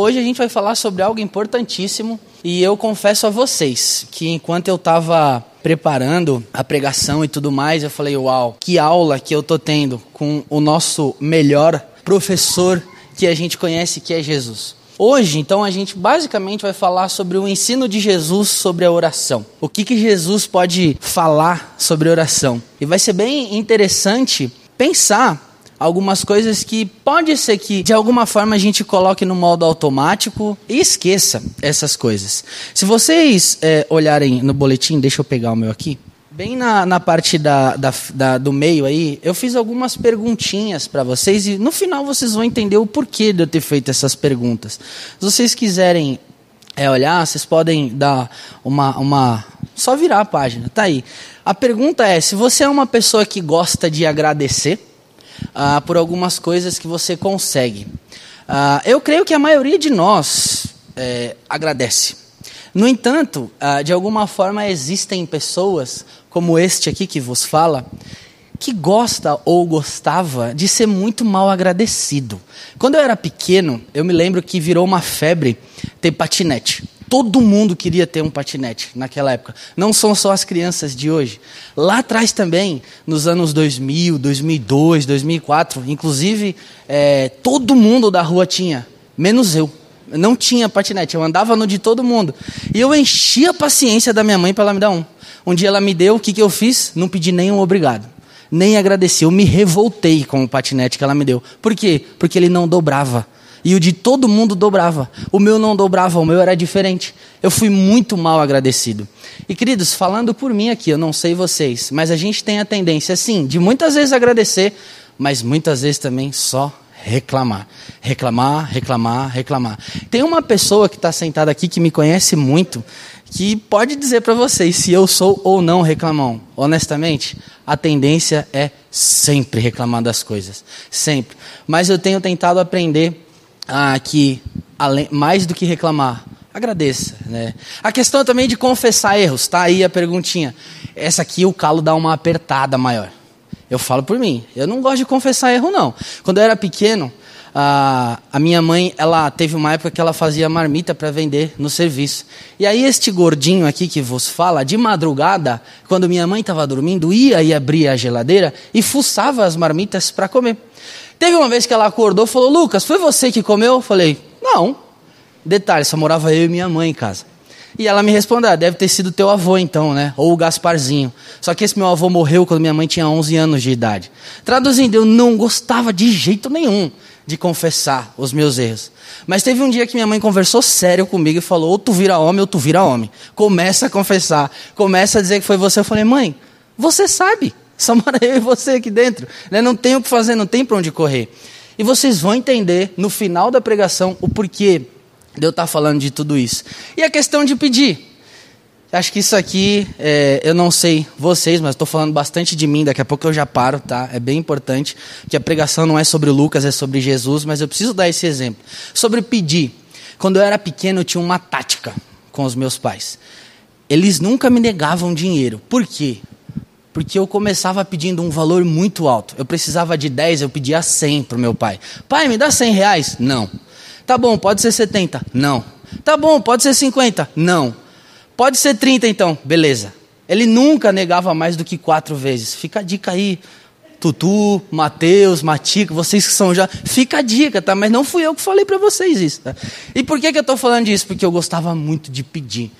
hoje a gente vai falar sobre algo importantíssimo. E eu confesso a vocês que enquanto eu estava preparando a pregação e tudo mais, eu falei, uau, que aula que eu tô tendo com o nosso melhor professor que a gente conhece, que é Jesus. Hoje, então, a gente basicamente vai falar sobre o ensino de Jesus sobre a oração. O que Jesus pode falar sobre oração. E vai ser bem interessante pensar algumas coisas que pode ser que de alguma forma a gente coloque no modo automático e esqueça essas coisas. Se vocês olharem no boletim, deixa eu pegar o meu aqui. Bem na parte do meio aí, eu fiz algumas perguntinhas para vocês e no final vocês vão entender o porquê de eu ter feito essas perguntas. Se vocês quiserem olhar, vocês podem dar uma... Só virar a página, tá aí. A pergunta é, se você é uma pessoa que gosta de agradecer por algumas coisas que você consegue. Eu creio que a maioria de nós agradece. No entanto, de alguma forma existem pessoas, como este aqui que vos fala, que gosta ou gostava de ser muito mal agradecido. Quando eu era pequeno, eu me lembro que virou uma febre ter patinete. Todo mundo queria ter um patinete naquela época. Não são só as crianças de hoje. Lá atrás também, nos anos 2000, 2002, 2004, inclusive, todo mundo da rua tinha, menos eu. Não tinha patinete, eu andava no de todo mundo. E eu enchia a paciência da minha mãe para ela me dar um. Um dia ela me deu, o que eu fiz? Não pedi nenhum obrigado. Nem agradeci, eu me revoltei com o patinete que ela me deu. Por quê? Porque ele não dobrava. E o de todo mundo dobrava. O meu não dobrava, o meu era diferente. Eu fui muito mal agradecido. E queridos, falando por mim aqui, eu não sei vocês, mas a gente tem a tendência, sim, de muitas vezes agradecer, mas muitas vezes também só reclamar. Reclamar, reclamar, reclamar. Tem uma pessoa que está sentada aqui que me conhece muito, que pode dizer para vocês se eu sou ou não reclamão. Honestamente, a tendência é sempre reclamar das coisas. Sempre. Mas eu tenho tentado aprender que, mais do que reclamar, agradeça, né? A questão também de confessar erros, tá aí a perguntinha. Essa aqui o calo dá uma apertada maior. Eu falo por mim, eu não gosto de confessar erro, não. Quando eu era pequeno, a minha mãe, ela teve uma época que ela fazia marmita para vender no serviço. E aí este gordinho aqui que vos fala, de madrugada, quando minha mãe estava dormindo, ia e abria a geladeira e fuçava as marmitas para comer. Teve uma vez que ela acordou e falou, Lucas, foi você que comeu? Eu falei, não. Detalhe, só morava eu e minha mãe em casa. E ela me respondeu, deve ter sido teu avô então, né? Ou o Gasparzinho. Só que esse meu avô morreu quando minha mãe tinha 11 anos de idade. Traduzindo, eu não gostava de jeito nenhum de confessar os meus erros. Mas teve um dia que minha mãe conversou sério comigo e falou, ou tu vira homem ou tu vira homem. Começa a confessar, começa a dizer que foi você. Eu falei, mãe, você sabe. Só mora eu e você aqui dentro, né? Não tem o que fazer, não tem para onde correr. E vocês vão entender no final da pregação o porquê de eu estar falando de tudo isso. E a questão de pedir. Acho que isso aqui, eu não sei vocês, mas estou falando bastante de mim, daqui a pouco eu já paro, tá? É bem importante, que a pregação não é sobre o Lucas, é sobre Jesus, mas eu preciso dar esse exemplo. Sobre pedir. Quando eu era pequeno, eu tinha uma tática com os meus pais. Eles nunca me negavam dinheiro. Por quê? Porque eu começava pedindo um valor muito alto. Eu precisava de 10, eu pedia 100 pro meu pai. Pai, me dá 100 reais? Não. Tá bom, pode ser 70? Não. Tá bom, pode ser 50? Não. Pode ser 30 então? Beleza. Ele nunca negava mais do que 4 vezes. Fica a dica aí. Tutu, Matheus, Matico, vocês que são já... Fica a dica, tá? Mas não fui eu que falei para vocês isso, tá? E por que eu tô falando disso? Porque eu gostava muito de pedir.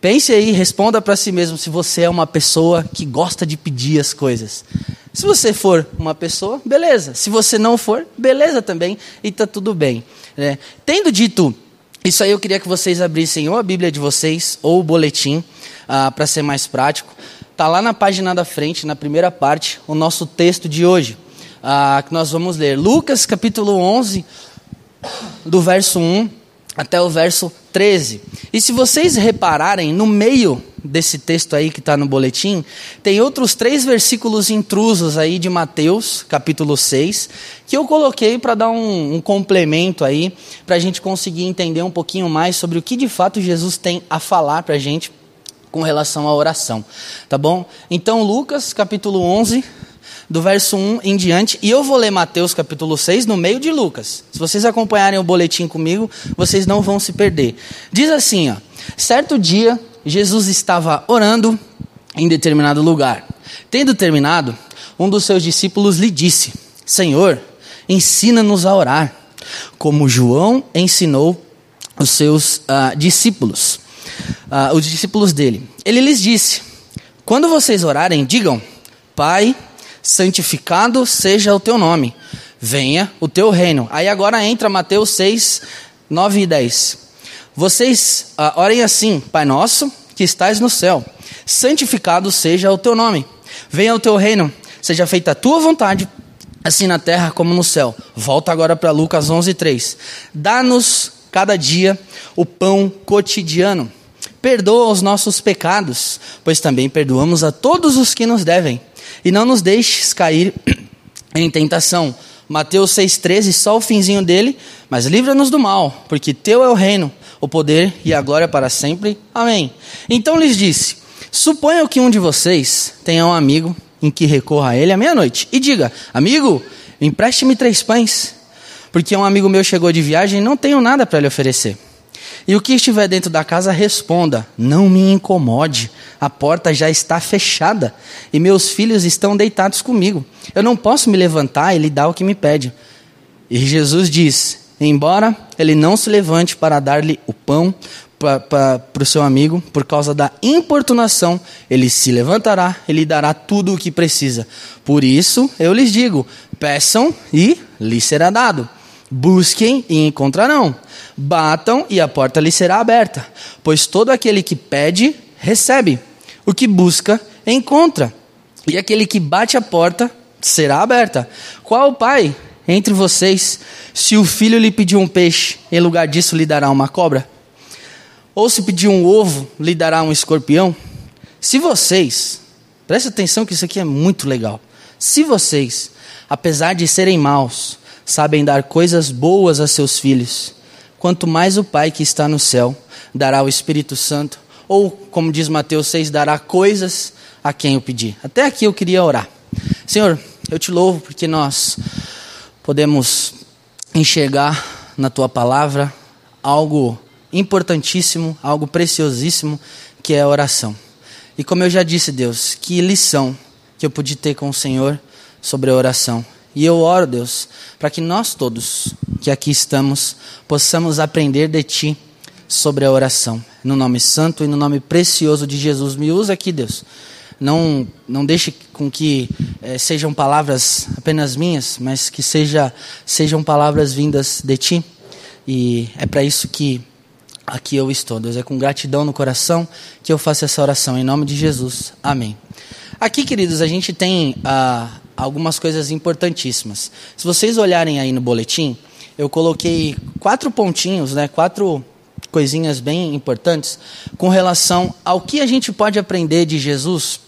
Pense aí, responda para si mesmo se você é uma pessoa que gosta de pedir as coisas. Se você for uma pessoa, beleza. Se você não for, beleza também e tá tudo bem, né? Tendo dito isso aí, eu queria que vocês abrissem ou a Bíblia de vocês ou o boletim, para ser mais prático. Tá lá na página da frente, na primeira parte, o nosso texto de hoje, que nós vamos ler. Lucas capítulo 11, do verso 1 até o verso 13. E se vocês repararem, no meio desse texto aí que está no boletim, tem outros 3 versículos intrusos aí de Mateus, capítulo 6, que eu coloquei para dar um complemento aí, para a gente conseguir entender um pouquinho mais sobre o que de fato Jesus tem a falar para a gente com relação à oração, tá bom? Então, Lucas, capítulo 11, do verso 1 em diante, e eu vou ler Mateus capítulo 6 no meio de Lucas. Se vocês acompanharem o boletim comigo, vocês não vão se perder. Diz assim, ó: certo dia, Jesus estava orando em determinado lugar. Tendo terminado, um dos seus discípulos lhe disse: Senhor, ensina-nos a orar, como João ensinou os seus discípulos, os discípulos dele. Ele lhes disse: quando vocês orarem, digam: Pai, santificado seja o teu nome, venha o teu reino. Aí agora entra Mateus 6, 9 e 10. Vocês orem assim: Pai nosso, que estás no céu, santificado seja o teu nome, venha o teu reino, seja feita a tua vontade, assim na terra como no céu. Volta agora para Lucas 11, 3. Dá-nos cada dia o pão cotidiano. Perdoa os nossos pecados, pois também perdoamos a todos os que nos devem. E não nos deixes cair em tentação. Mateus 6,13, só o finzinho dele. Mas livra-nos do mal, porque teu é o reino, o poder e a glória para sempre. Amém. Então lhes disse: suponho que um de vocês tenha um amigo em que recorra a ele à meia-noite e diga: amigo, empreste-me 3 pães, porque um amigo meu chegou de viagem e não tenho nada para lhe oferecer. E o que estiver dentro da casa responda: não me incomode, a porta já está fechada e meus filhos estão deitados comigo. Eu não posso me levantar e lhe dar o que me pede. E Jesus diz: embora ele não se levante para dar-lhe o pão para o seu amigo, por causa da importunação, ele se levantará e lhe dará tudo o que precisa. Por isso eu lhes digo: peçam e lhes será dado. Busquem e encontrarão. Batam e a porta lhe será aberta. Pois todo aquele que pede, recebe. O que busca, encontra. E aquele que bate a porta, será aberta. Qual pai entre vocês, se o filho lhe pedir um peixe, em lugar disso lhe dará uma cobra? Ou se pedir um ovo, lhe dará um escorpião? Se vocês, presta atenção que isso aqui é muito legal. Se vocês, apesar de serem maus, sabem dar coisas boas a seus filhos, quanto mais o Pai que está no céu dará o Espírito Santo, ou, como diz Mateus 6, dará coisas a quem o pedir. Até aqui eu queria orar. Senhor, eu te louvo porque nós podemos enxergar na tua palavra algo importantíssimo, algo preciosíssimo, que é a oração. E como eu já disse, Deus, que lição que eu pude ter com o Senhor sobre a oração. E eu oro, Deus, para que nós todos que aqui estamos possamos aprender de Ti sobre a oração. No nome santo e no nome precioso de Jesus, me usa aqui, Deus. Não deixe com que sejam palavras apenas minhas, mas que sejam palavras vindas de Ti. E é para isso que aqui eu estou, Deus. É com gratidão no coração que eu faço essa oração. Em nome de Jesus. Amém. Aqui, queridos, a gente tem algumas coisas importantíssimas. Se vocês olharem aí no boletim, eu coloquei 4 pontinhos, né, 4 coisinhas bem importantes com relação ao que a gente pode aprender de Jesus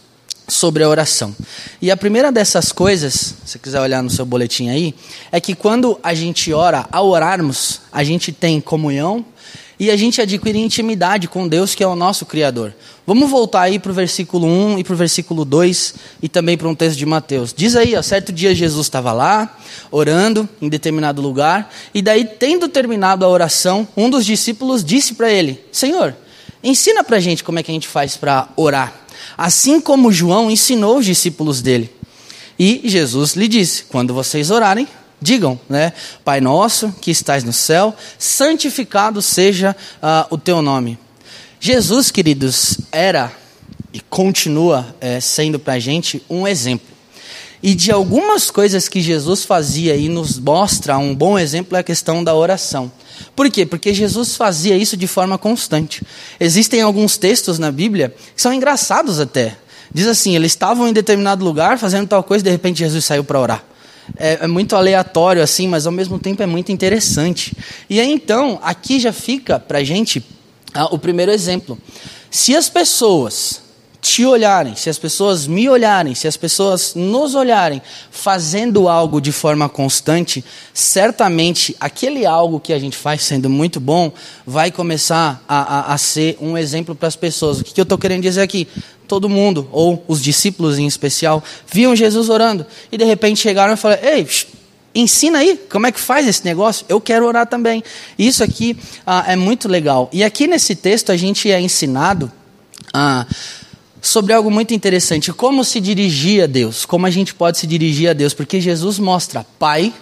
sobre a oração. E a primeira dessas coisas, se você quiser olhar no seu boletim aí, é que quando a gente ora, ao orarmos, a gente tem comunhão e a gente adquire intimidade com Deus, que é o nosso Criador. Vamos voltar aí para o versículo 1 e para o versículo 2 e também para um texto de Mateus. Diz aí, ó: certo dia Jesus estava lá, orando em determinado lugar, e daí, tendo terminado a oração, um dos discípulos disse para ele: Senhor, ensina para a gente como é que a gente faz para orar, assim como João ensinou os discípulos dele. E Jesus lhe disse: quando vocês orarem, digam, né? Pai nosso que estás no céu, santificado seja o teu nome. Jesus, queridos, era e continua sendo para a gente um exemplo. E de algumas coisas que Jesus fazia e nos mostra um bom exemplo é a questão da oração. Por quê? Porque Jesus fazia isso de forma constante. Existem alguns textos na Bíblia que são engraçados até. Diz assim: eles estavam em determinado lugar fazendo tal coisa e de repente Jesus saiu para orar. É muito aleatório assim, mas ao mesmo tempo é muito interessante. E aí então, aqui já fica pra gente o primeiro exemplo. Se as pessoas te olharem, se as pessoas me olharem, se as pessoas nos olharem, fazendo algo de forma constante, certamente aquele algo que a gente faz sendo muito bom vai começar a ser um exemplo para as pessoas. O que eu estou querendo dizer aqui? Todo mundo, ou os discípulos em especial, viam Jesus orando e de repente chegaram e falaram: ei, ensina aí, como é que faz esse negócio? Eu quero orar também. Isso aqui é muito legal. E aqui nesse texto a gente é ensinado sobre algo muito interessante, como se dirigir a Deus, como a gente pode se dirigir a Deus, porque Jesus mostra: Pai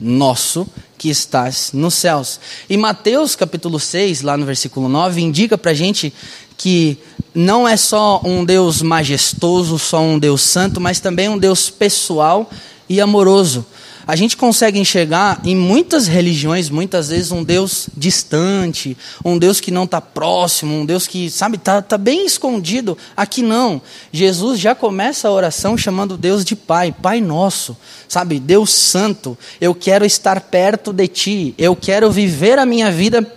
nosso que estás nos céus. E Mateus capítulo 6, lá no versículo 9, indica pra gente que não é só um Deus majestoso, só um Deus santo, mas também um Deus pessoal e amoroso. A gente consegue enxergar em muitas religiões, muitas vezes, um Deus distante, um Deus que não está próximo, um Deus que, sabe, está bem escondido. Aqui não. Jesus já começa a oração chamando Deus de Pai, Pai Nosso, sabe, Deus Santo. Eu quero estar perto de Ti, eu quero viver a minha vida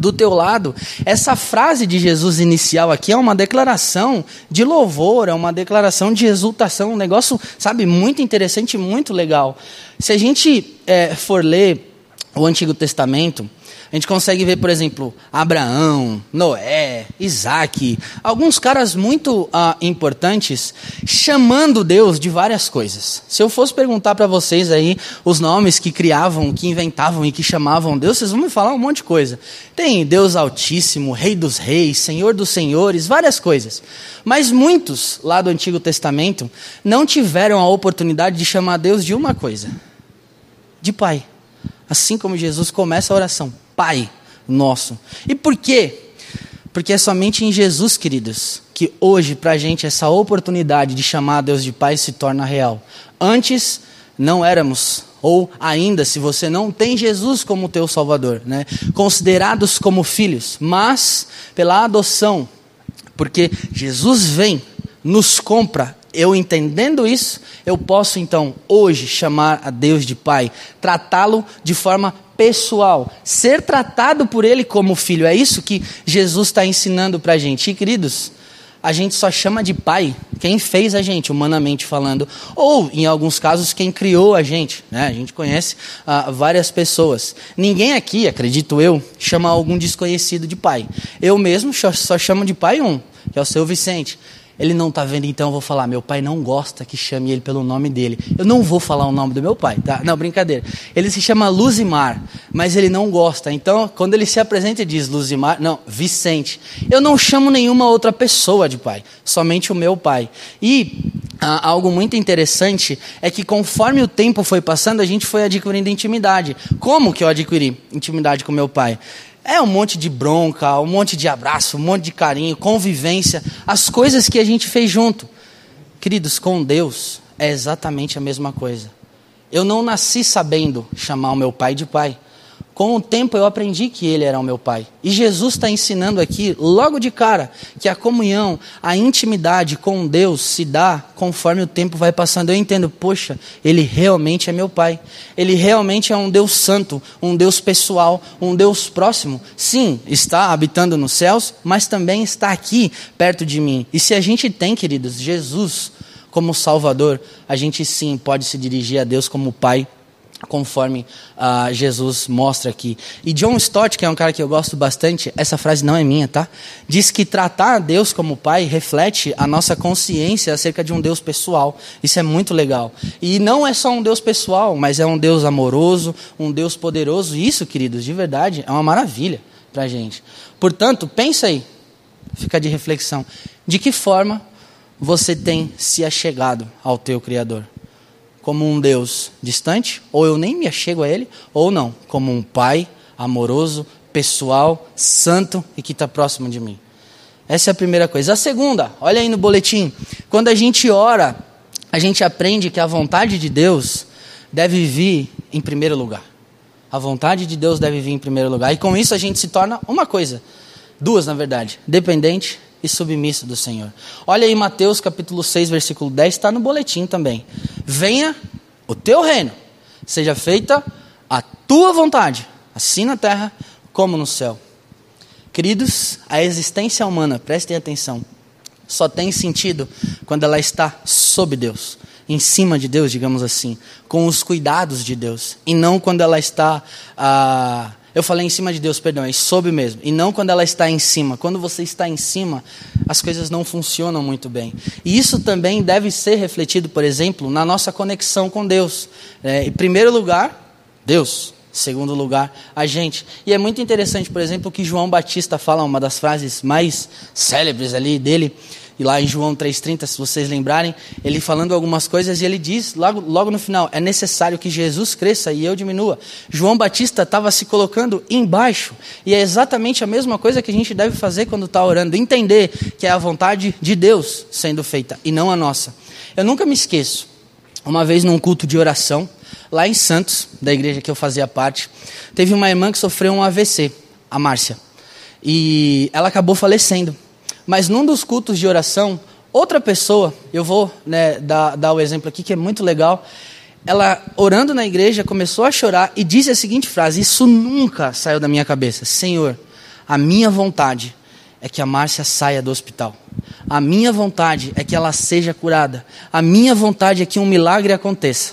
do teu lado. Essa frase de Jesus inicial aqui é uma declaração de louvor, é uma declaração de exultação, um negócio, sabe, muito interessante, muito legal. Se a gente for ler o Antigo Testamento, a gente consegue ver, por exemplo, Abraão, Noé, Isaac, alguns caras muito importantes, chamando Deus de várias coisas. Se eu fosse perguntar para vocês aí os nomes que criavam, que inventavam e que chamavam Deus, vocês vão me falar um monte de coisa. Tem Deus Altíssimo, Rei dos Reis, Senhor dos Senhores, várias coisas. Mas muitos lá do Antigo Testamento não tiveram a oportunidade de chamar Deus de uma coisa: de Pai. Assim como Jesus começa a oração: Pai nosso. E por quê? Porque é somente em Jesus, queridos, que hoje pra gente essa oportunidade de chamar a Deus de Pai se torna real. Antes não éramos, ou ainda, se você não tem Jesus como teu Salvador, né? Considerados como filhos, mas pela adoção, porque Jesus vem, nos compra. Eu entendendo isso, eu posso então hoje chamar a Deus de Pai, tratá-lo de forma pessoal, ser tratado por Ele como filho. É isso que Jesus está ensinando para a gente. E queridos, a gente só chama de Pai quem fez a gente, humanamente falando, ou em alguns casos quem criou a gente, né? A gente conhece várias pessoas. Ninguém aqui, acredito eu, chama algum desconhecido de Pai. Eu mesmo só chamo de Pai que é o seu Vicente. Ele não está vendo, então eu vou falar: meu pai não gosta que chame ele pelo nome dele. Eu não vou falar o nome do meu pai, tá? Não, brincadeira. Ele se chama Luzimar, mas ele não gosta. Então, quando ele se apresenta e diz Luzimar, não, Vicente. Eu não chamo nenhuma outra pessoa de pai, somente o meu pai. E algo muito interessante é que conforme o tempo foi passando, a gente foi adquirindo intimidade. Como que eu adquiri intimidade com meu pai? É um monte de bronca, um monte de abraço, um monte de carinho, convivência, as coisas que a gente fez junto. Queridos, com Deus é exatamente a mesma coisa. Eu não nasci sabendo chamar o meu pai de pai. Com o tempo eu aprendi que ele era o meu pai. E Jesus está ensinando aqui, logo de cara, que a comunhão, a intimidade com Deus se dá conforme o tempo vai passando. Eu entendo: poxa, ele realmente é meu pai. Ele realmente é um Deus santo, um Deus pessoal, um Deus próximo. Sim, está habitando nos céus, mas também está aqui, perto de mim. E se a gente tem, queridos, Jesus como Salvador, a gente sim pode se dirigir a Deus como Pai, conforme Jesus mostra aqui. E John Stott, que é um cara que eu gosto bastante, essa frase não é minha, tá? Diz que tratar Deus como Pai reflete a nossa consciência acerca de um Deus pessoal. Isso é muito legal. E não é só um Deus pessoal, mas é um Deus amoroso, um Deus poderoso. E isso, queridos, de verdade, é uma maravilha pra gente. Portanto, pensa aí, fica de reflexão: de que forma você tem se achegado ao teu Criador? Como um Deus distante, ou eu nem me achego a Ele, ou não, como um Pai amoroso, pessoal, santo e que está próximo de mim. Essa é a primeira coisa. A segunda, olha aí no boletim: quando a gente ora, a gente aprende que a vontade de Deus deve vir em primeiro lugar. A vontade de Deus deve vir em primeiro lugar. E com isso a gente se torna uma coisa, duas na verdade: dependente e submisso do Senhor. Olha aí Mateus capítulo 6, versículo 10, está no boletim também. Venha o teu reino, seja feita a tua vontade, assim na terra como no céu. Queridos, a existência humana, prestem atenção, só tem sentido quando ela está sob Deus, em cima de Deus, digamos assim, com os cuidados de Deus, e não quando ela está... eu falei em cima de Deus, perdão, é sob mesmo. E não quando ela está em cima. Quando você está em cima, as coisas não funcionam muito bem. E isso também deve ser refletido, por exemplo, na nossa conexão com Deus. Em primeiro lugar, Deus. Em segundo lugar, a gente. E é muito interessante, por exemplo, que João Batista fala, uma das frases mais célebres ali dele, e lá em João 3,30, se vocês lembrarem, ele falando algumas coisas, e ele diz logo no final, é necessário que Jesus cresça e eu diminua. João Batista estava se colocando embaixo, e é exatamente a mesma coisa que a gente deve fazer quando está orando, entender que é a vontade de Deus sendo feita, e não a nossa. Eu nunca me esqueço, uma vez num culto de oração, lá em Santos, da igreja que eu fazia parte, teve uma irmã que sofreu um AVC, a Márcia, e ela acabou falecendo. Mas num dos cultos de oração, outra pessoa, eu vou dar o exemplo aqui que é muito legal, ela orando na igreja começou a chorar e disse a seguinte frase, isso nunca saiu da minha cabeça, Senhor, a minha vontade é que a Márcia saia do hospital. A minha vontade é que ela seja curada. A minha vontade é que um milagre aconteça.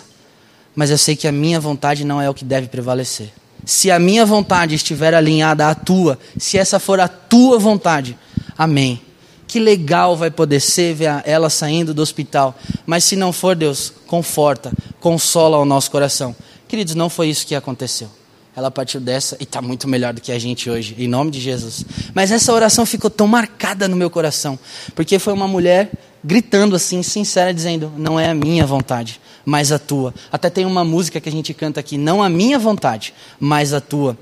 Mas eu sei que a minha vontade não é o que deve prevalecer. Se a minha vontade estiver alinhada à tua, se essa for a tua vontade, amém. Que legal vai poder ser ver ela saindo do hospital. Mas se não for, Deus, conforta, consola o nosso coração. Queridos, não foi isso que aconteceu. Ela partiu dessa e está muito melhor do que a gente hoje, em nome de Jesus. Mas essa oração ficou tão marcada no meu coração, porque foi uma mulher gritando assim, sincera, dizendo, não é a minha vontade, mas a tua. Até tem uma música que a gente canta aqui, não a minha vontade, mas a tua.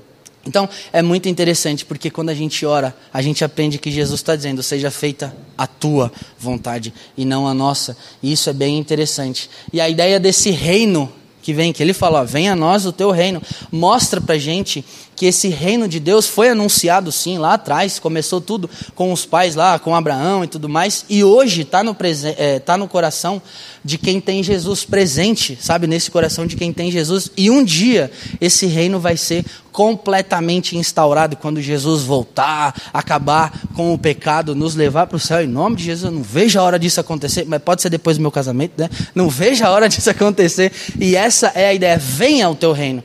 Então, é muito interessante, porque quando a gente ora, a gente aprende que Jesus está dizendo, seja feita a tua vontade e não a nossa. E isso é bem interessante. E a ideia desse reino que vem, que ele fala, ó, vem a nós o teu reino, mostra pra gente que esse reino de Deus foi anunciado sim lá atrás, começou tudo com os pais lá, com Abraão e tudo mais, e hoje tá no coração de quem tem Jesus presente, sabe, nesse coração de quem tem Jesus, e um dia esse reino vai ser completamente instaurado quando Jesus voltar, acabar com o pecado, nos levar para o céu, em nome de Jesus. Eu não vejo a hora disso acontecer, mas pode ser depois do meu casamento, né? Não vejo a hora disso acontecer, e essa é a ideia, venha ao teu reino.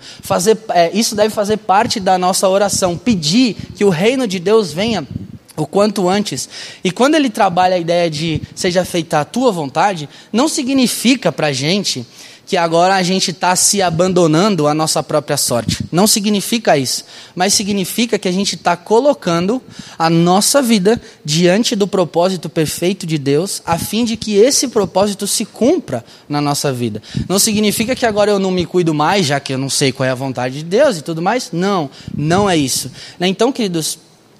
Isso deve fazer parte da nossa oração, pedir que o reino de Deus venha o quanto antes. E quando ele trabalha a ideia de seja feita a tua vontade, não significa para a gente que agora a gente está se abandonando à nossa própria sorte. Não significa isso, mas significa que a gente está colocando a nossa vida diante do propósito perfeito de Deus, a fim de que esse propósito se cumpra na nossa vida. Não significa que agora eu não me cuido mais, já que eu não sei qual é a vontade de Deus e tudo mais. Não, não é isso. Então, queridos,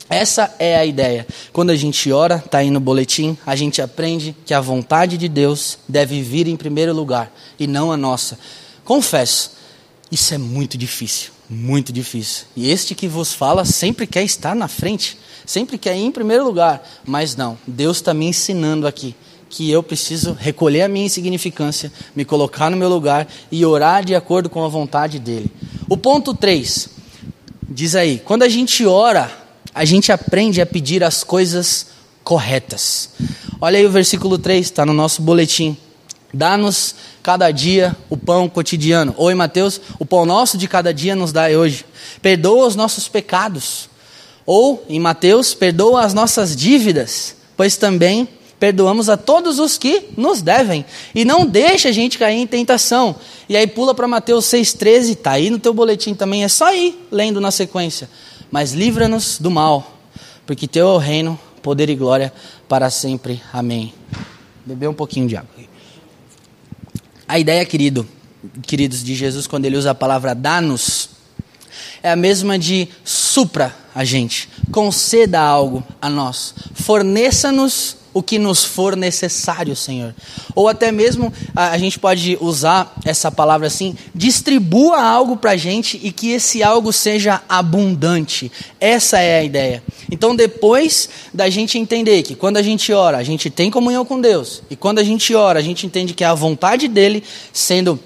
essa é a ideia. Quando a gente ora, está aí no boletim, a gente aprende que a vontade de Deus deve vir em primeiro lugar e não a nossa. Confesso, isso é muito difícil, muito difícil. E este que vos fala sempre quer estar na frente, sempre quer ir em primeiro lugar. Mas não, Deus está me ensinando aqui que eu preciso recolher a minha insignificância, me colocar no meu lugar e orar de acordo com a vontade dele. O ponto 3, diz aí, quando a gente ora, a gente aprende a pedir as coisas corretas. Olha aí o versículo 3, está no nosso boletim. Dá-nos cada dia o pão cotidiano. Oi, Mateus, o pão nosso de cada dia nos dai hoje. Perdoa os nossos pecados. Ou, em Mateus, perdoa as nossas dívidas, pois também perdoamos a todos os que nos devem. E não deixa a gente cair em tentação. E aí pula para Mateus 6,13, está aí no teu boletim também, é só ir lendo na sequência. Mas livra-nos do mal, porque teu é o reino, poder e glória para sempre. Amém. Beber um pouquinho de água. A ideia, queridos, de Jesus, quando ele usa a palavra dá-nos, é a mesma de supra a gente, conceda algo a nós, forneça-nos o que nos for necessário, Senhor. Ou até mesmo, a gente pode usar essa palavra assim, distribua algo para a gente e que esse algo seja abundante. Essa é a ideia. Então, depois da gente entender que quando a gente ora, a gente tem comunhão com Deus, e quando a gente ora, a gente entende que é a vontade dele sendo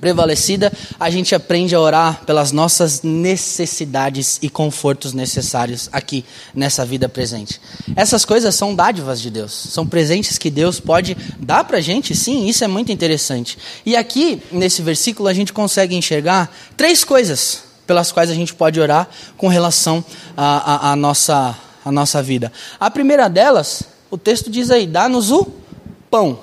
prevalecida, a gente aprende a orar pelas nossas necessidades e confortos necessários aqui nessa vida presente. Essas coisas são dádivas de Deus, são presentes que Deus pode dar pra gente, sim, isso é muito interessante. E aqui, nesse versículo, a gente consegue enxergar três coisas pelas quais a gente pode orar com relação à nossa vida. A primeira delas, o texto diz aí, dá-nos o pão.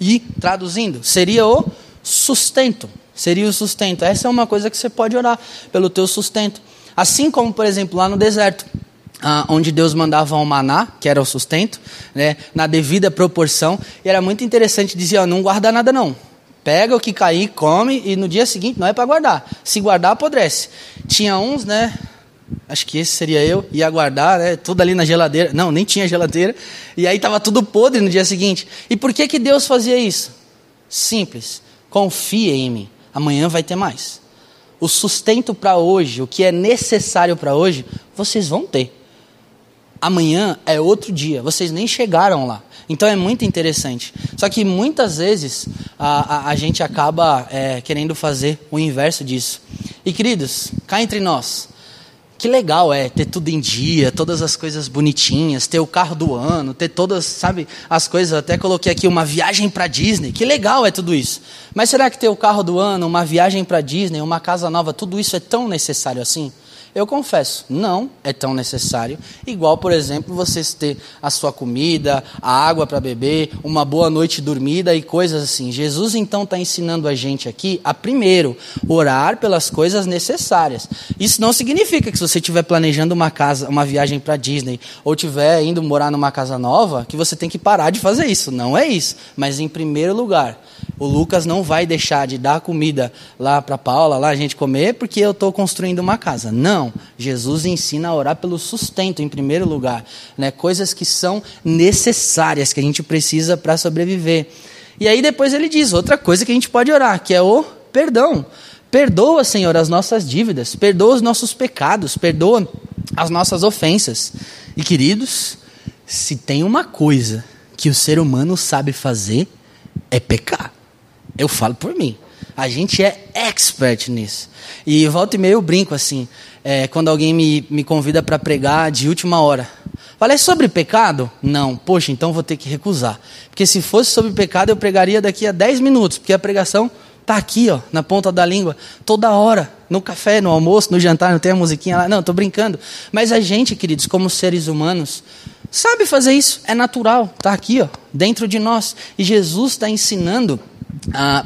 E, traduzindo, seria o sustento, seria o sustento. Essa é uma coisa que você pode orar pelo teu sustento. Assim como, por exemplo, lá no deserto, onde Deus mandava o maná, que era o sustento, né, na devida proporção. E era muito interessante dizer, ó, não guarda nada não. Pega o que cair, come e no dia seguinte não é para guardar. Se guardar, apodrece. Tinha uns, né? Acho que esse seria eu, ia guardar, né, tudo ali na geladeira. Não, nem tinha geladeira. E aí estava tudo podre no dia seguinte. E por que que Deus fazia isso? Simples. Confia em mim, amanhã vai ter mais. O sustento para hoje, o que é necessário para hoje, vocês vão ter. Amanhã é outro dia, vocês nem chegaram lá. Então é muito interessante. Só que muitas vezes a gente acaba querendo fazer o inverso disso. E queridos, cá entre nós, que legal é ter tudo em dia, todas as coisas bonitinhas, ter o carro do ano, ter todas, sabe, as coisas, até coloquei aqui uma viagem para Disney, que legal é tudo isso. Mas será que ter o carro do ano, uma viagem para Disney, uma casa nova, tudo isso é tão necessário assim? Eu confesso, não é tão necessário, igual, por exemplo, você ter a sua comida, a água para beber, uma boa noite dormida e coisas assim. Jesus, então, está ensinando a gente aqui a, primeiro, orar pelas coisas necessárias. Isso não significa que se você estiver planejando uma casa, uma viagem para Disney, ou estiver indo morar numa casa nova, que você tem que parar de fazer isso. Não é isso. Mas, em primeiro lugar, o Lucas não vai deixar de dar comida lá para Paula, lá a gente comer, porque eu estou construindo uma casa. Não, Jesus ensina a orar pelo sustento em primeiro lugar, né? Coisas que são necessárias, que a gente precisa para sobreviver. E aí depois ele diz outra coisa que a gente pode orar, que é o perdão. Perdoa, Senhor, as nossas dívidas, perdoa os nossos pecados, perdoa as nossas ofensas. E queridos, se tem uma coisa que o ser humano sabe fazer, é pecar. Eu falo por mim. A gente é expert nisso. E volta e meia eu brinco assim, quando alguém me convida para pregar de última hora. Fala, é sobre pecado? Não. Poxa, então vou ter que recusar. Porque se fosse sobre pecado eu pregaria daqui a 10 minutos, porque a pregação tá aqui, ó, na ponta da língua, toda hora, no café, no almoço, no jantar, não tem a musiquinha lá. Não, tô brincando. Mas a gente, queridos, como seres humanos, sabe fazer isso, é natural, tá aqui, ó, dentro de nós. E Jesus está ensinando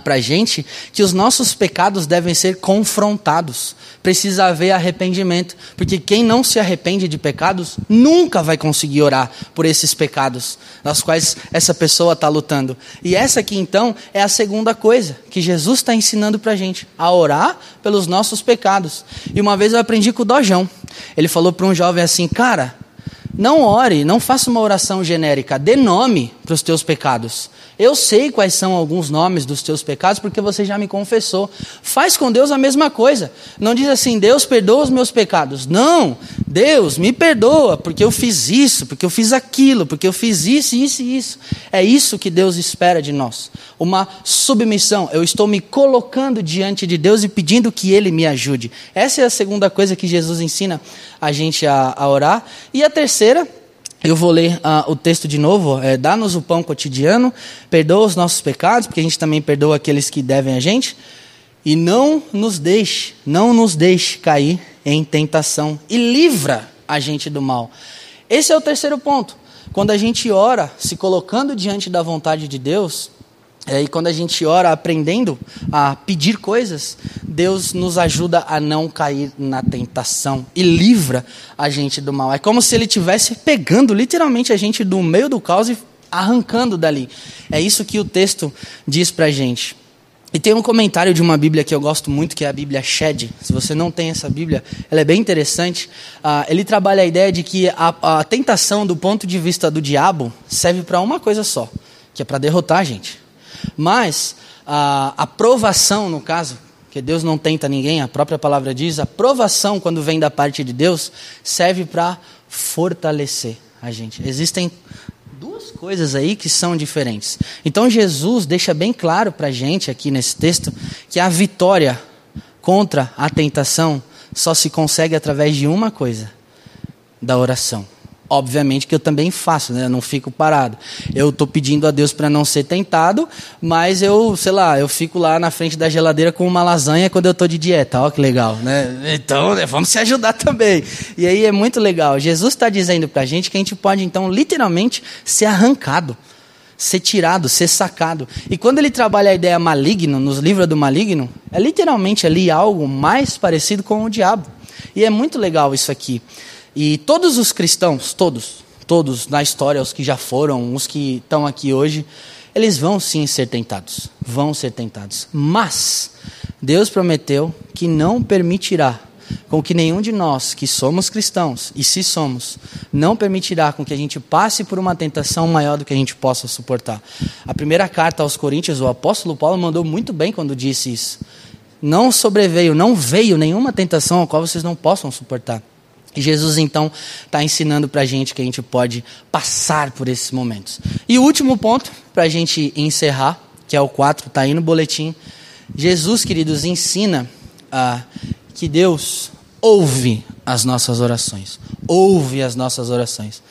pra gente que os nossos pecados devem ser confrontados. Precisa haver arrependimento, porque quem não se arrepende de pecados nunca vai conseguir orar por esses pecados nas quais essa pessoa está lutando. E essa aqui então é a segunda coisa que Jesus está ensinando pra gente, a orar pelos nossos pecados. E uma vez eu aprendi com o Dojão. Ele falou para um jovem assim, cara, não ore, não faça uma oração genérica, dê nome para os teus pecados. Eu sei quais são alguns nomes dos teus pecados porque você já me confessou. Faz com Deus a mesma coisa. Não diz assim, Deus perdoa os meus pecados. Não, Deus me perdoa porque eu fiz isso, porque eu fiz aquilo, porque eu fiz isso, isso e isso. É isso que Deus espera de nós. Uma submissão. Eu estou me colocando diante de Deus e pedindo que Ele me ajude. Essa é a segunda coisa que Jesus ensina a gente a orar. E a terceira, eu vou ler o texto de novo, dá-nos o pão cotidiano, perdoa os nossos pecados, porque a gente também perdoa aqueles que devem a gente, e não nos deixe cair em tentação, e livra a gente do mal. Esse é o terceiro ponto. Quando a gente ora, se colocando diante da vontade de Deus, e quando a gente ora aprendendo a pedir coisas, Deus nos ajuda a não cair na tentação e livra a gente do mal. É como se Ele estivesse pegando literalmente a gente do meio do caos e arrancando dali. É isso que o texto diz pra gente. E tem um comentário de uma Bíblia que eu gosto muito, que é a Bíblia Shed. Se você não tem essa Bíblia, ela é bem interessante. Ele trabalha a ideia de que a tentação do ponto de vista do diabo serve para uma coisa só, que é para derrotar a gente. Mas a provação, no caso, que Deus não tenta ninguém, a própria palavra diz, a provação, quando vem da parte de Deus, serve para fortalecer a gente. Existem duas coisas aí que são diferentes. Então Jesus deixa bem claro para a gente aqui nesse texto que a vitória contra a tentação só se consegue através de uma coisa, da oração. Obviamente que eu também faço, né? Eu não fico parado. Eu estou pedindo a Deus para não ser tentado, mas eu, sei lá, eu fico lá na frente da geladeira com uma lasanha quando eu estou de dieta. Ó, que legal, né? Então, né, vamos se ajudar também. E aí é muito legal. Jesus está dizendo para a gente que a gente pode, então, literalmente ser arrancado, ser tirado, ser sacado. E quando ele trabalha a ideia maligno, nos livros do maligno, é literalmente ali algo mais parecido com o diabo. E é muito legal isso aqui. E todos os cristãos, todos na história, os que já foram, os que estão aqui hoje, eles vão sim ser tentados, Mas Deus prometeu que não permitirá com que nenhum de nós que somos cristãos, e se somos, não permitirá com que a gente passe por uma tentação maior do que a gente possa suportar. A primeira carta aos Coríntios, o apóstolo Paulo mandou muito bem quando disse isso. Não sobreveio, não veio nenhuma tentação a qual vocês não possam suportar. E Jesus, então, está ensinando para a gente que a gente pode passar por esses momentos. E o último ponto, para a gente encerrar, que é o 4, está aí no boletim. Jesus, queridos, ensina que Deus ouve as nossas orações. Ouve as nossas orações.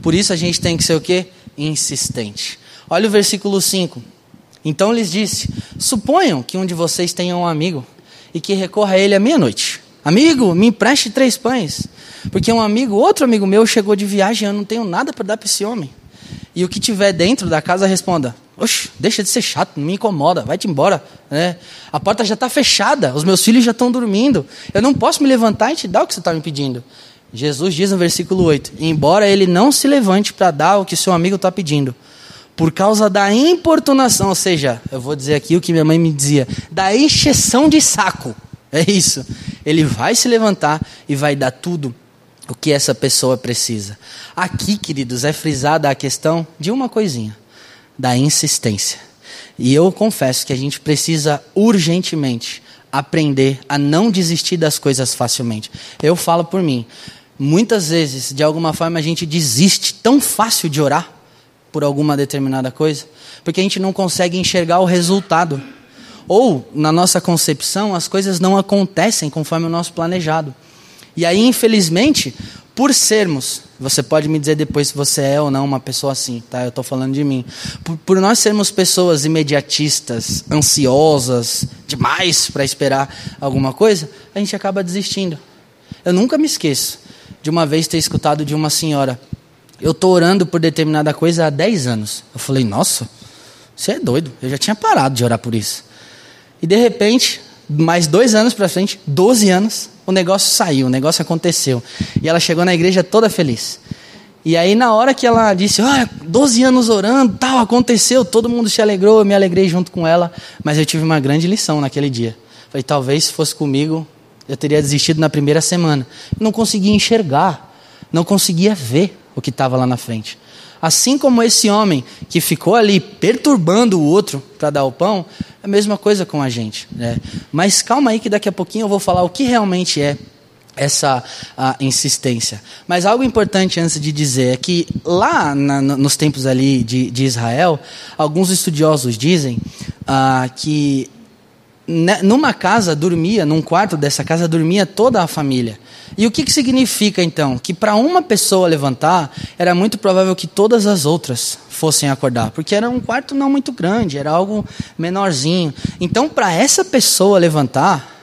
Por isso a gente tem que ser o quê? Insistente. Olha o versículo 5. Então lhes disse, suponham que um de vocês tenha um amigo e que recorra a ele à meia-noite. Amigo, me empreste 3 pães. Porque outro amigo meu chegou de viagem, eu não tenho nada para dar para esse homem. E o que tiver dentro da casa responda, oxe, deixa de ser chato, não me incomoda, vai-te embora. Né? A porta já está fechada, os meus filhos já estão dormindo, eu não posso me levantar e te dar o que você está me pedindo. Jesus diz no versículo 8, embora ele não se levante para dar o que seu amigo está pedindo, por causa da importunação, ou seja, eu vou dizer aqui o que minha mãe me dizia, da encheção de saco. É isso, ele vai se levantar e vai dar tudo o que essa pessoa precisa. Aqui, queridos, é frisada a questão de uma coisinha, da insistência. E eu confesso que a gente precisa urgentemente aprender a não desistir das coisas facilmente. Eu falo por mim, muitas vezes, de alguma forma, a gente desiste tão fácil de orar por alguma determinada coisa, porque a gente não consegue enxergar o resultado. Ou, na nossa concepção, as coisas não acontecem conforme o nosso planejado. E aí, infelizmente, por sermos, você pode me dizer depois se você é ou não uma pessoa assim, tá? Eu estou falando de mim. Por nós sermos pessoas imediatistas, ansiosas, demais para esperar alguma coisa, a gente acaba desistindo. Eu nunca me esqueço de uma vez ter escutado de uma senhora, eu estou orando por determinada coisa há 10 anos. Eu falei, nossa, você é doido, eu já tinha parado de orar por isso. E de repente, mais 2 anos para frente, 12 anos, o negócio saiu, o negócio aconteceu. E ela chegou na igreja toda feliz. E aí na hora que ela disse, 12 anos orando, tal, aconteceu, todo mundo se alegrou, eu me alegrei junto com ela. Mas eu tive uma grande lição naquele dia. Falei, talvez se fosse comigo, eu teria desistido na primeira semana. Não conseguia enxergar, não conseguia ver o que estava lá na frente. Assim como esse homem que ficou ali perturbando o outro para dar o pão, é a mesma coisa com a gente. Né? Mas calma aí que daqui a pouquinho eu vou falar o que realmente é essa insistência. Mas algo importante antes de dizer é que lá nos tempos ali de Israel, alguns estudiosos dizem que numa casa dormia, num quarto dessa casa dormia toda a família. E o que significa, então? Que para uma pessoa levantar, era muito provável que todas as outras fossem acordar. Porque era um quarto não muito grande, era algo menorzinho. Então, para essa pessoa levantar,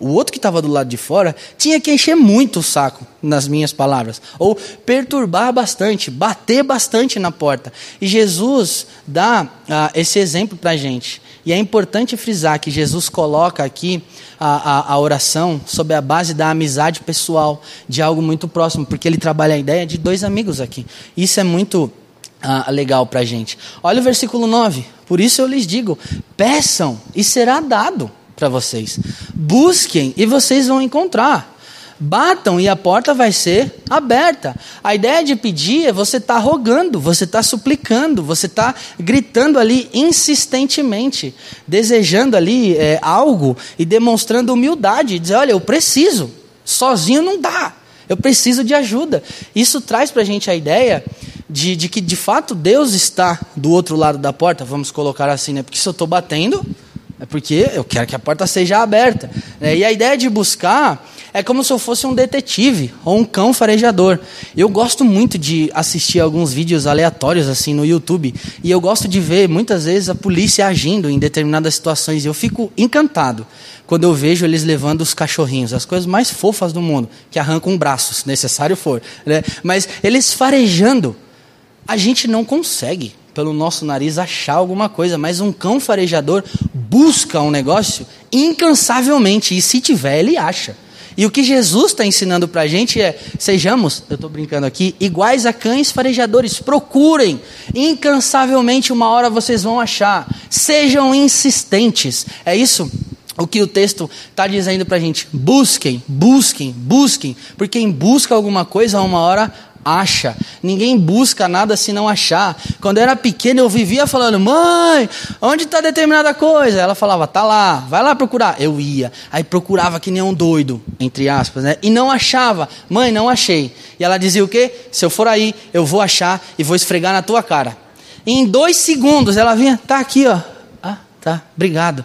o outro que estava do lado de fora tinha que encher muito o saco, nas minhas palavras. Ou perturbar bastante, bater bastante na porta. E Jesus dá esse exemplo para a gente. E é importante frisar que Jesus coloca aqui a oração sob a base da amizade pessoal, de algo muito próximo, porque ele trabalha a ideia de 2 amigos aqui. Isso é muito legal para a gente. Olha o versículo 9. Por isso eu lhes digo, peçam e será dado para vocês. Busquem e vocês vão encontrar. Batam e a porta vai ser aberta. A ideia de pedir é você estar rogando, você estar suplicando, você estar gritando ali insistentemente, desejando ali algo e demonstrando humildade, dizer, olha, eu preciso, sozinho não dá, eu preciso de ajuda. Isso traz para a gente a ideia de que de fato Deus está do outro lado da porta, vamos colocar assim, né? Porque se eu estou batendo, é porque eu quero que a porta seja aberta, né? E a ideia de buscar é como se eu fosse um detetive ou um cão farejador. Eu gosto muito de assistir alguns vídeos aleatórios assim no YouTube, e eu gosto de ver muitas vezes a polícia agindo em determinadas situações, e eu fico encantado quando eu vejo eles levando os cachorrinhos, as coisas mais fofas do mundo, que arrancam um braço, se necessário for, né? Mas eles farejando, a gente não consegue pelo nosso nariz achar alguma coisa, mas um cão farejador busca um negócio incansavelmente, e se tiver, ele acha. E o que Jesus está ensinando para a gente é, sejamos, eu estou brincando aqui, iguais a cães farejadores, procurem incansavelmente, uma hora vocês vão achar, sejam insistentes. É isso o que o texto está dizendo para a gente, busquem, busquem, busquem, porque quem busca alguma coisa, uma hora acha. Ninguém busca nada se não achar. Quando eu era pequeno, eu vivia falando, mãe, onde está determinada coisa? Ela falava, tá lá, vai lá procurar. Eu ia, aí procurava que nem um doido, entre aspas, né? E não achava. Mãe, não achei. E ela dizia o quê? Se eu for aí, eu vou achar e vou esfregar na tua cara. E em 2 segundos, ela vinha, tá aqui, ó. Ah, tá, obrigado.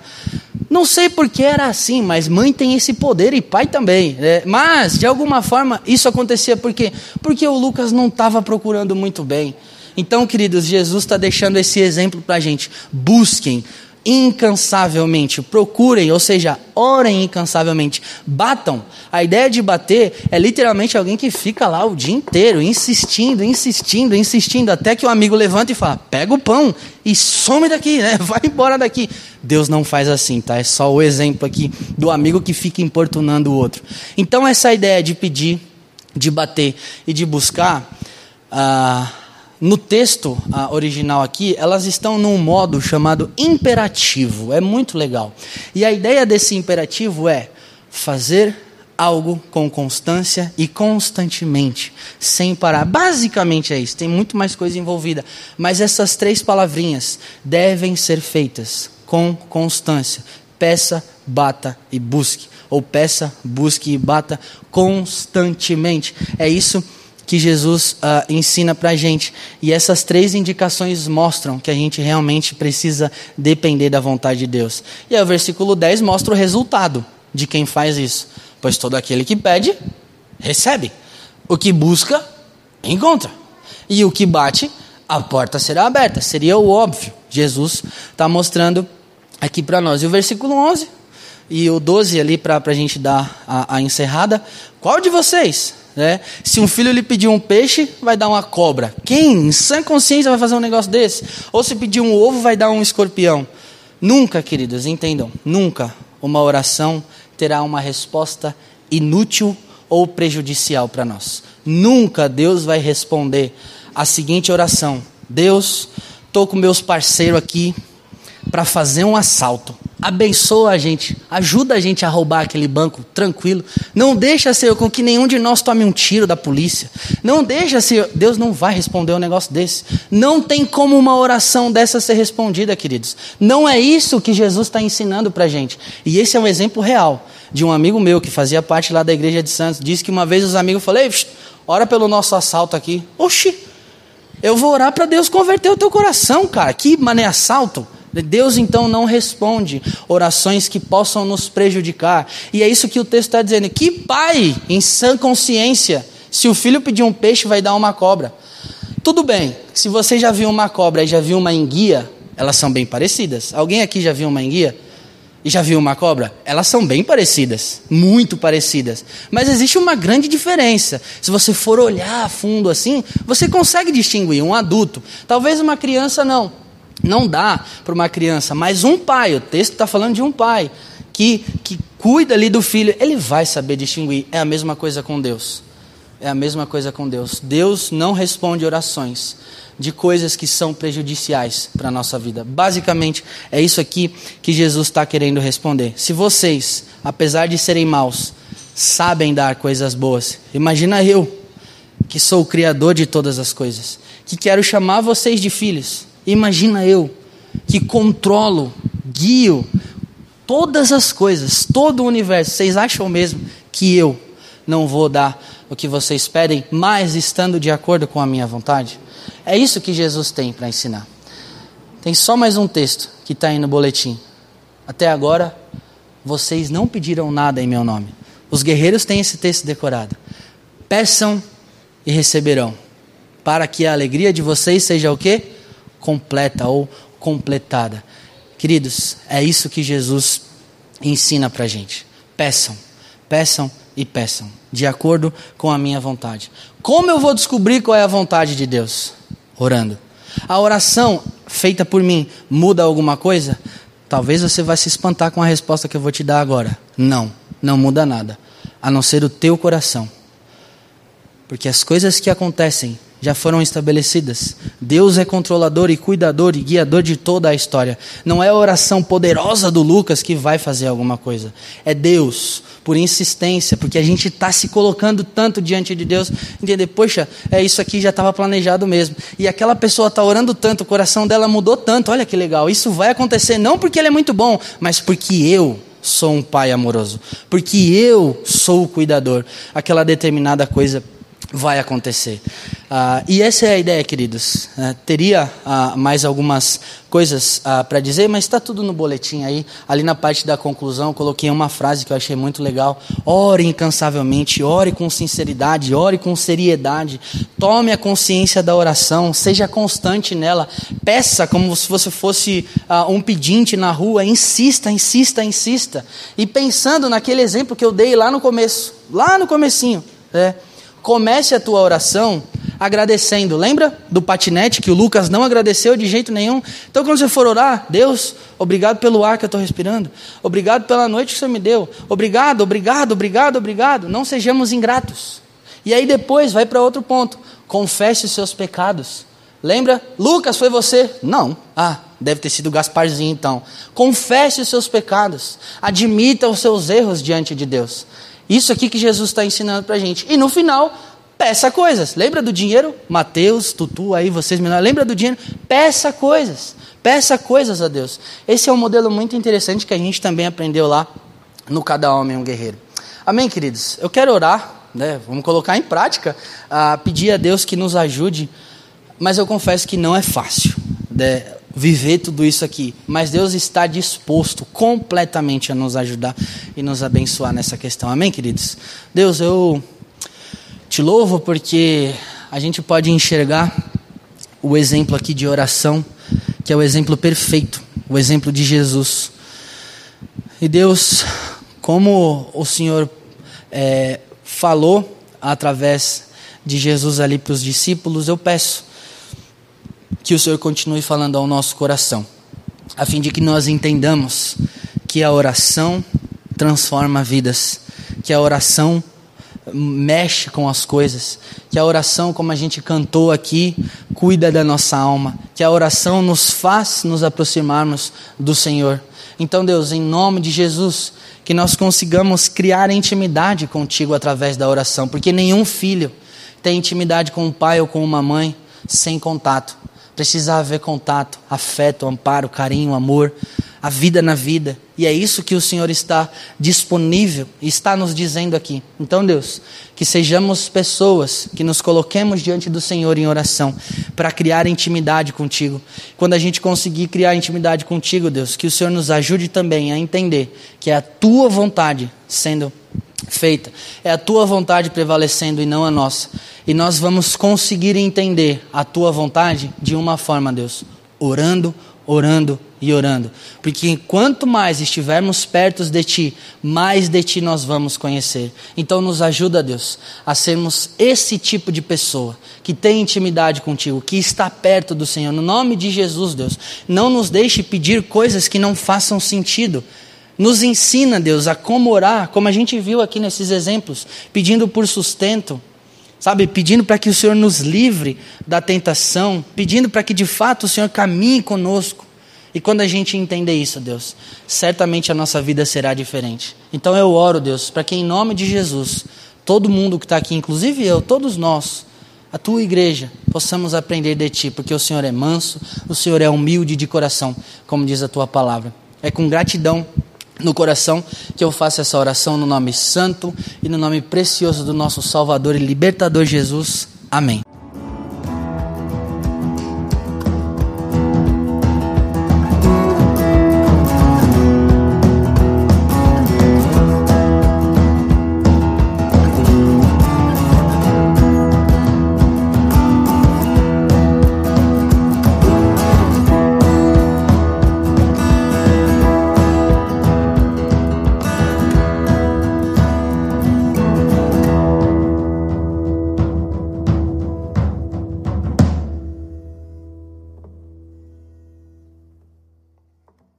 Não sei porque era assim, mas mãe tem esse poder e pai também, né? Mas, de alguma forma, isso acontecia por quê? Porque o Lucas não estava procurando muito bem. Então, queridos, Jesus está deixando esse exemplo para a gente. Busquem incansavelmente, procurem, ou seja, orem incansavelmente, batam. A ideia de bater é literalmente alguém que fica lá o dia inteiro, insistindo, insistindo, insistindo, até que o amigo levanta e fala, pega o pão e some daqui, né? Vai embora daqui. Deus não faz assim, tá? É só o exemplo aqui do amigo que fica importunando o outro. Então essa ideia de pedir, de bater e de buscar, no texto original aqui, elas estão num modo chamado imperativo. É muito legal. E a ideia desse imperativo é fazer algo com constância e constantemente, sem parar. Basicamente é isso, tem muito mais coisa envolvida, mas essas 3 palavrinhas devem ser feitas com constância. Peça, bata e busque. Ou peça, busque e bata constantemente. É isso que Jesus ensina para a gente. E essas 3 indicações mostram que a gente realmente precisa depender da vontade de Deus. E aí o versículo 10 mostra o resultado de quem faz isso. Pois todo aquele que pede, recebe. O que busca, encontra. E o que bate, a porta será aberta. Seria o óbvio. Jesus está mostrando aqui para nós. E o versículo 11 e o 12 ali para a gente dar a encerrada. Qual de vocês, né? Se um filho lhe pedir um peixe, vai dar uma cobra? Quem em sã consciência vai fazer um negócio desse? Ou se pedir um ovo, vai dar um escorpião? Nunca, queridos, entendam, nunca uma oração terá uma resposta inútil ou prejudicial para nós. Nunca Deus vai responder a seguinte oração: Deus, estou com meus parceiros aqui para fazer um assalto, abençoa a gente, ajuda a gente a roubar aquele banco tranquilo, não deixa, Senhor, com que nenhum de nós tome um tiro da polícia, não deixa, Senhor. Deus não vai responder um negócio desse. Não tem como uma oração dessa ser respondida, queridos. Não é isso que Jesus está ensinando para a gente. E esse é um exemplo real de um amigo meu que fazia parte lá da igreja de Santos. Disse que uma vez os amigos falaram, ora pelo nosso assalto aqui. Oxi, eu vou orar para Deus converter o teu coração, cara, que mané assalto? Deus então não responde orações que possam nos prejudicar. E é isso que o texto está dizendo. Que pai, em sã consciência, se o filho pedir um peixe, vai dar uma cobra? Tudo bem, se você já viu uma cobra e já viu uma enguia, elas são bem parecidas. Alguém aqui já viu uma enguia? E já viu uma cobra? Elas são bem parecidas, muito parecidas. Mas existe uma grande diferença. Se você for olhar a fundo assim, você consegue distinguir um adulto. Talvez uma criança não. Não dá para uma criança, mas um pai, o texto está falando de um pai, que cuida ali do filho, ele vai saber distinguir. É a mesma coisa com Deus. É a mesma coisa com Deus. Deus não responde orações de coisas que são prejudiciais para a nossa vida. Basicamente, é isso aqui que Jesus está querendo responder. Se vocês, apesar de serem maus, sabem dar coisas boas, imagina eu, que sou o Criador de todas as coisas, que quero chamar vocês de filhos. Imagina eu, que controlo, guio todas as coisas, todo o universo. Vocês acham mesmo que eu não vou dar o que vocês pedem, mas estando de acordo com a minha vontade. É isso que Jesus tem para ensinar. Tem só mais um texto que está aí no boletim. Até agora, vocês não pediram nada em meu nome. Os guerreiros têm esse texto decorado. Peçam e receberão, para que a alegria de vocês seja o quê? Completa ou completada. Queridos, é isso que Jesus ensina para a gente. Peçam, peçam e peçam, de acordo com a minha vontade. Como eu vou descobrir qual é a vontade de Deus? Orando. A oração feita por mim muda alguma coisa? Talvez você vai se espantar com a resposta que eu vou te dar agora. Não, não muda nada, a não ser o teu coração. Porque as coisas que acontecem já foram estabelecidas. Deus é controlador e cuidador e guiador de toda a história. Não é a oração poderosa do Lucas que vai fazer alguma coisa. É Deus, por insistência, porque a gente está se colocando tanto diante de Deus, entender, poxa, é isso aqui, já estava planejado mesmo. E aquela pessoa está orando tanto, o coração dela mudou tanto, olha que legal, isso vai acontecer não porque ele é muito bom, mas porque eu sou um pai amoroso, porque eu sou o cuidador. Aquela determinada coisa vai acontecer. E essa é a ideia, queridos. Teria mais algumas coisas para dizer, mas está tudo no boletim aí. Ali na parte da conclusão, eu coloquei uma frase que eu achei muito legal. Ore incansavelmente, ore com sinceridade, ore com seriedade. Tome a consciência da oração, seja constante nela. Peça como se você fosse um pedinte na rua. Insista, insista, insista. E pensando naquele exemplo que eu dei lá no começo, lá no comecinho, né? Comece a tua oração agradecendo. Lembra do patinete que o Lucas não agradeceu de jeito nenhum? Então quando você for orar, Deus, obrigado pelo ar que eu estou respirando. Obrigado pela noite que você me deu. Obrigado, obrigado, obrigado, obrigado. Não sejamos ingratos. E aí depois vai para outro ponto. Confesse os seus pecados. Lembra? Lucas, foi você? Não. Ah, deve ter sido o Gasparzinho então. Confesse os seus pecados. Admita os seus erros diante de Deus. Isso aqui que Jesus está ensinando para a gente. E no final, peça coisas. Lembra do dinheiro? Mateus, Tutu, aí vocês me lembram do dinheiro? Peça coisas. Peça coisas a Deus. Esse é um modelo muito interessante que a gente também aprendeu lá no Cada Homem um Guerreiro. Amém, queridos? Eu quero orar, né? Vamos colocar em prática, pedir a Deus que nos ajude. Mas eu confesso que não é fácil, né? Viver tudo isso aqui, mas Deus está disposto completamente a nos ajudar e nos abençoar nessa questão, amém, queridos? Deus, eu te louvo porque a gente pode enxergar o exemplo aqui de oração, que é o exemplo perfeito, o exemplo de Jesus. E Deus, como o Senhor falou através de Jesus ali para os discípulos, eu peço que o Senhor continue falando ao nosso coração, a fim de que nós entendamos que a oração transforma vidas, que a oração mexe com as coisas, que a oração, como a gente cantou aqui, cuida da nossa alma, que a oração nos faz nos aproximarmos do Senhor. Então, Deus, em nome de Jesus, que nós consigamos criar intimidade contigo através da oração, porque nenhum filho tem intimidade com um pai ou com uma mãe sem contato. Precisa haver contato, afeto, amparo, carinho, amor, a vida na vida. E é isso que o Senhor está disponível, está nos dizendo aqui. Então, Deus, que sejamos pessoas que nos coloquemos diante do Senhor em oração para criar intimidade contigo. Quando a gente conseguir criar intimidade contigo, Deus, que o Senhor nos ajude também a entender que é a tua vontade sendo feita, é a tua vontade prevalecendo e não a nossa, e nós vamos conseguir entender a tua vontade de uma forma, Deus, orando, orando e orando, porque quanto mais estivermos perto de ti, mais de ti nós vamos conhecer. Então nos ajuda, Deus, a sermos esse tipo de pessoa, que tem intimidade contigo, que está perto do Senhor, no nome de Jesus, Deus, não nos deixe pedir coisas que não façam sentido. Nos ensina, Deus, a como orar, como a gente viu aqui nesses exemplos, pedindo por sustento, sabe, pedindo para que o Senhor nos livre da tentação, pedindo para que de fato o Senhor caminhe conosco. E quando a gente entender isso, Deus, certamente a nossa vida será diferente. Então eu oro, Deus, para que em nome de Jesus, todo mundo que está aqui, inclusive eu, todos nós, a tua igreja, possamos aprender de ti, porque o Senhor é manso, o Senhor é humilde de coração, como diz a tua palavra. É com gratidão no coração que eu faço essa oração no nome santo e no nome precioso do nosso Salvador e Libertador Jesus. Amém.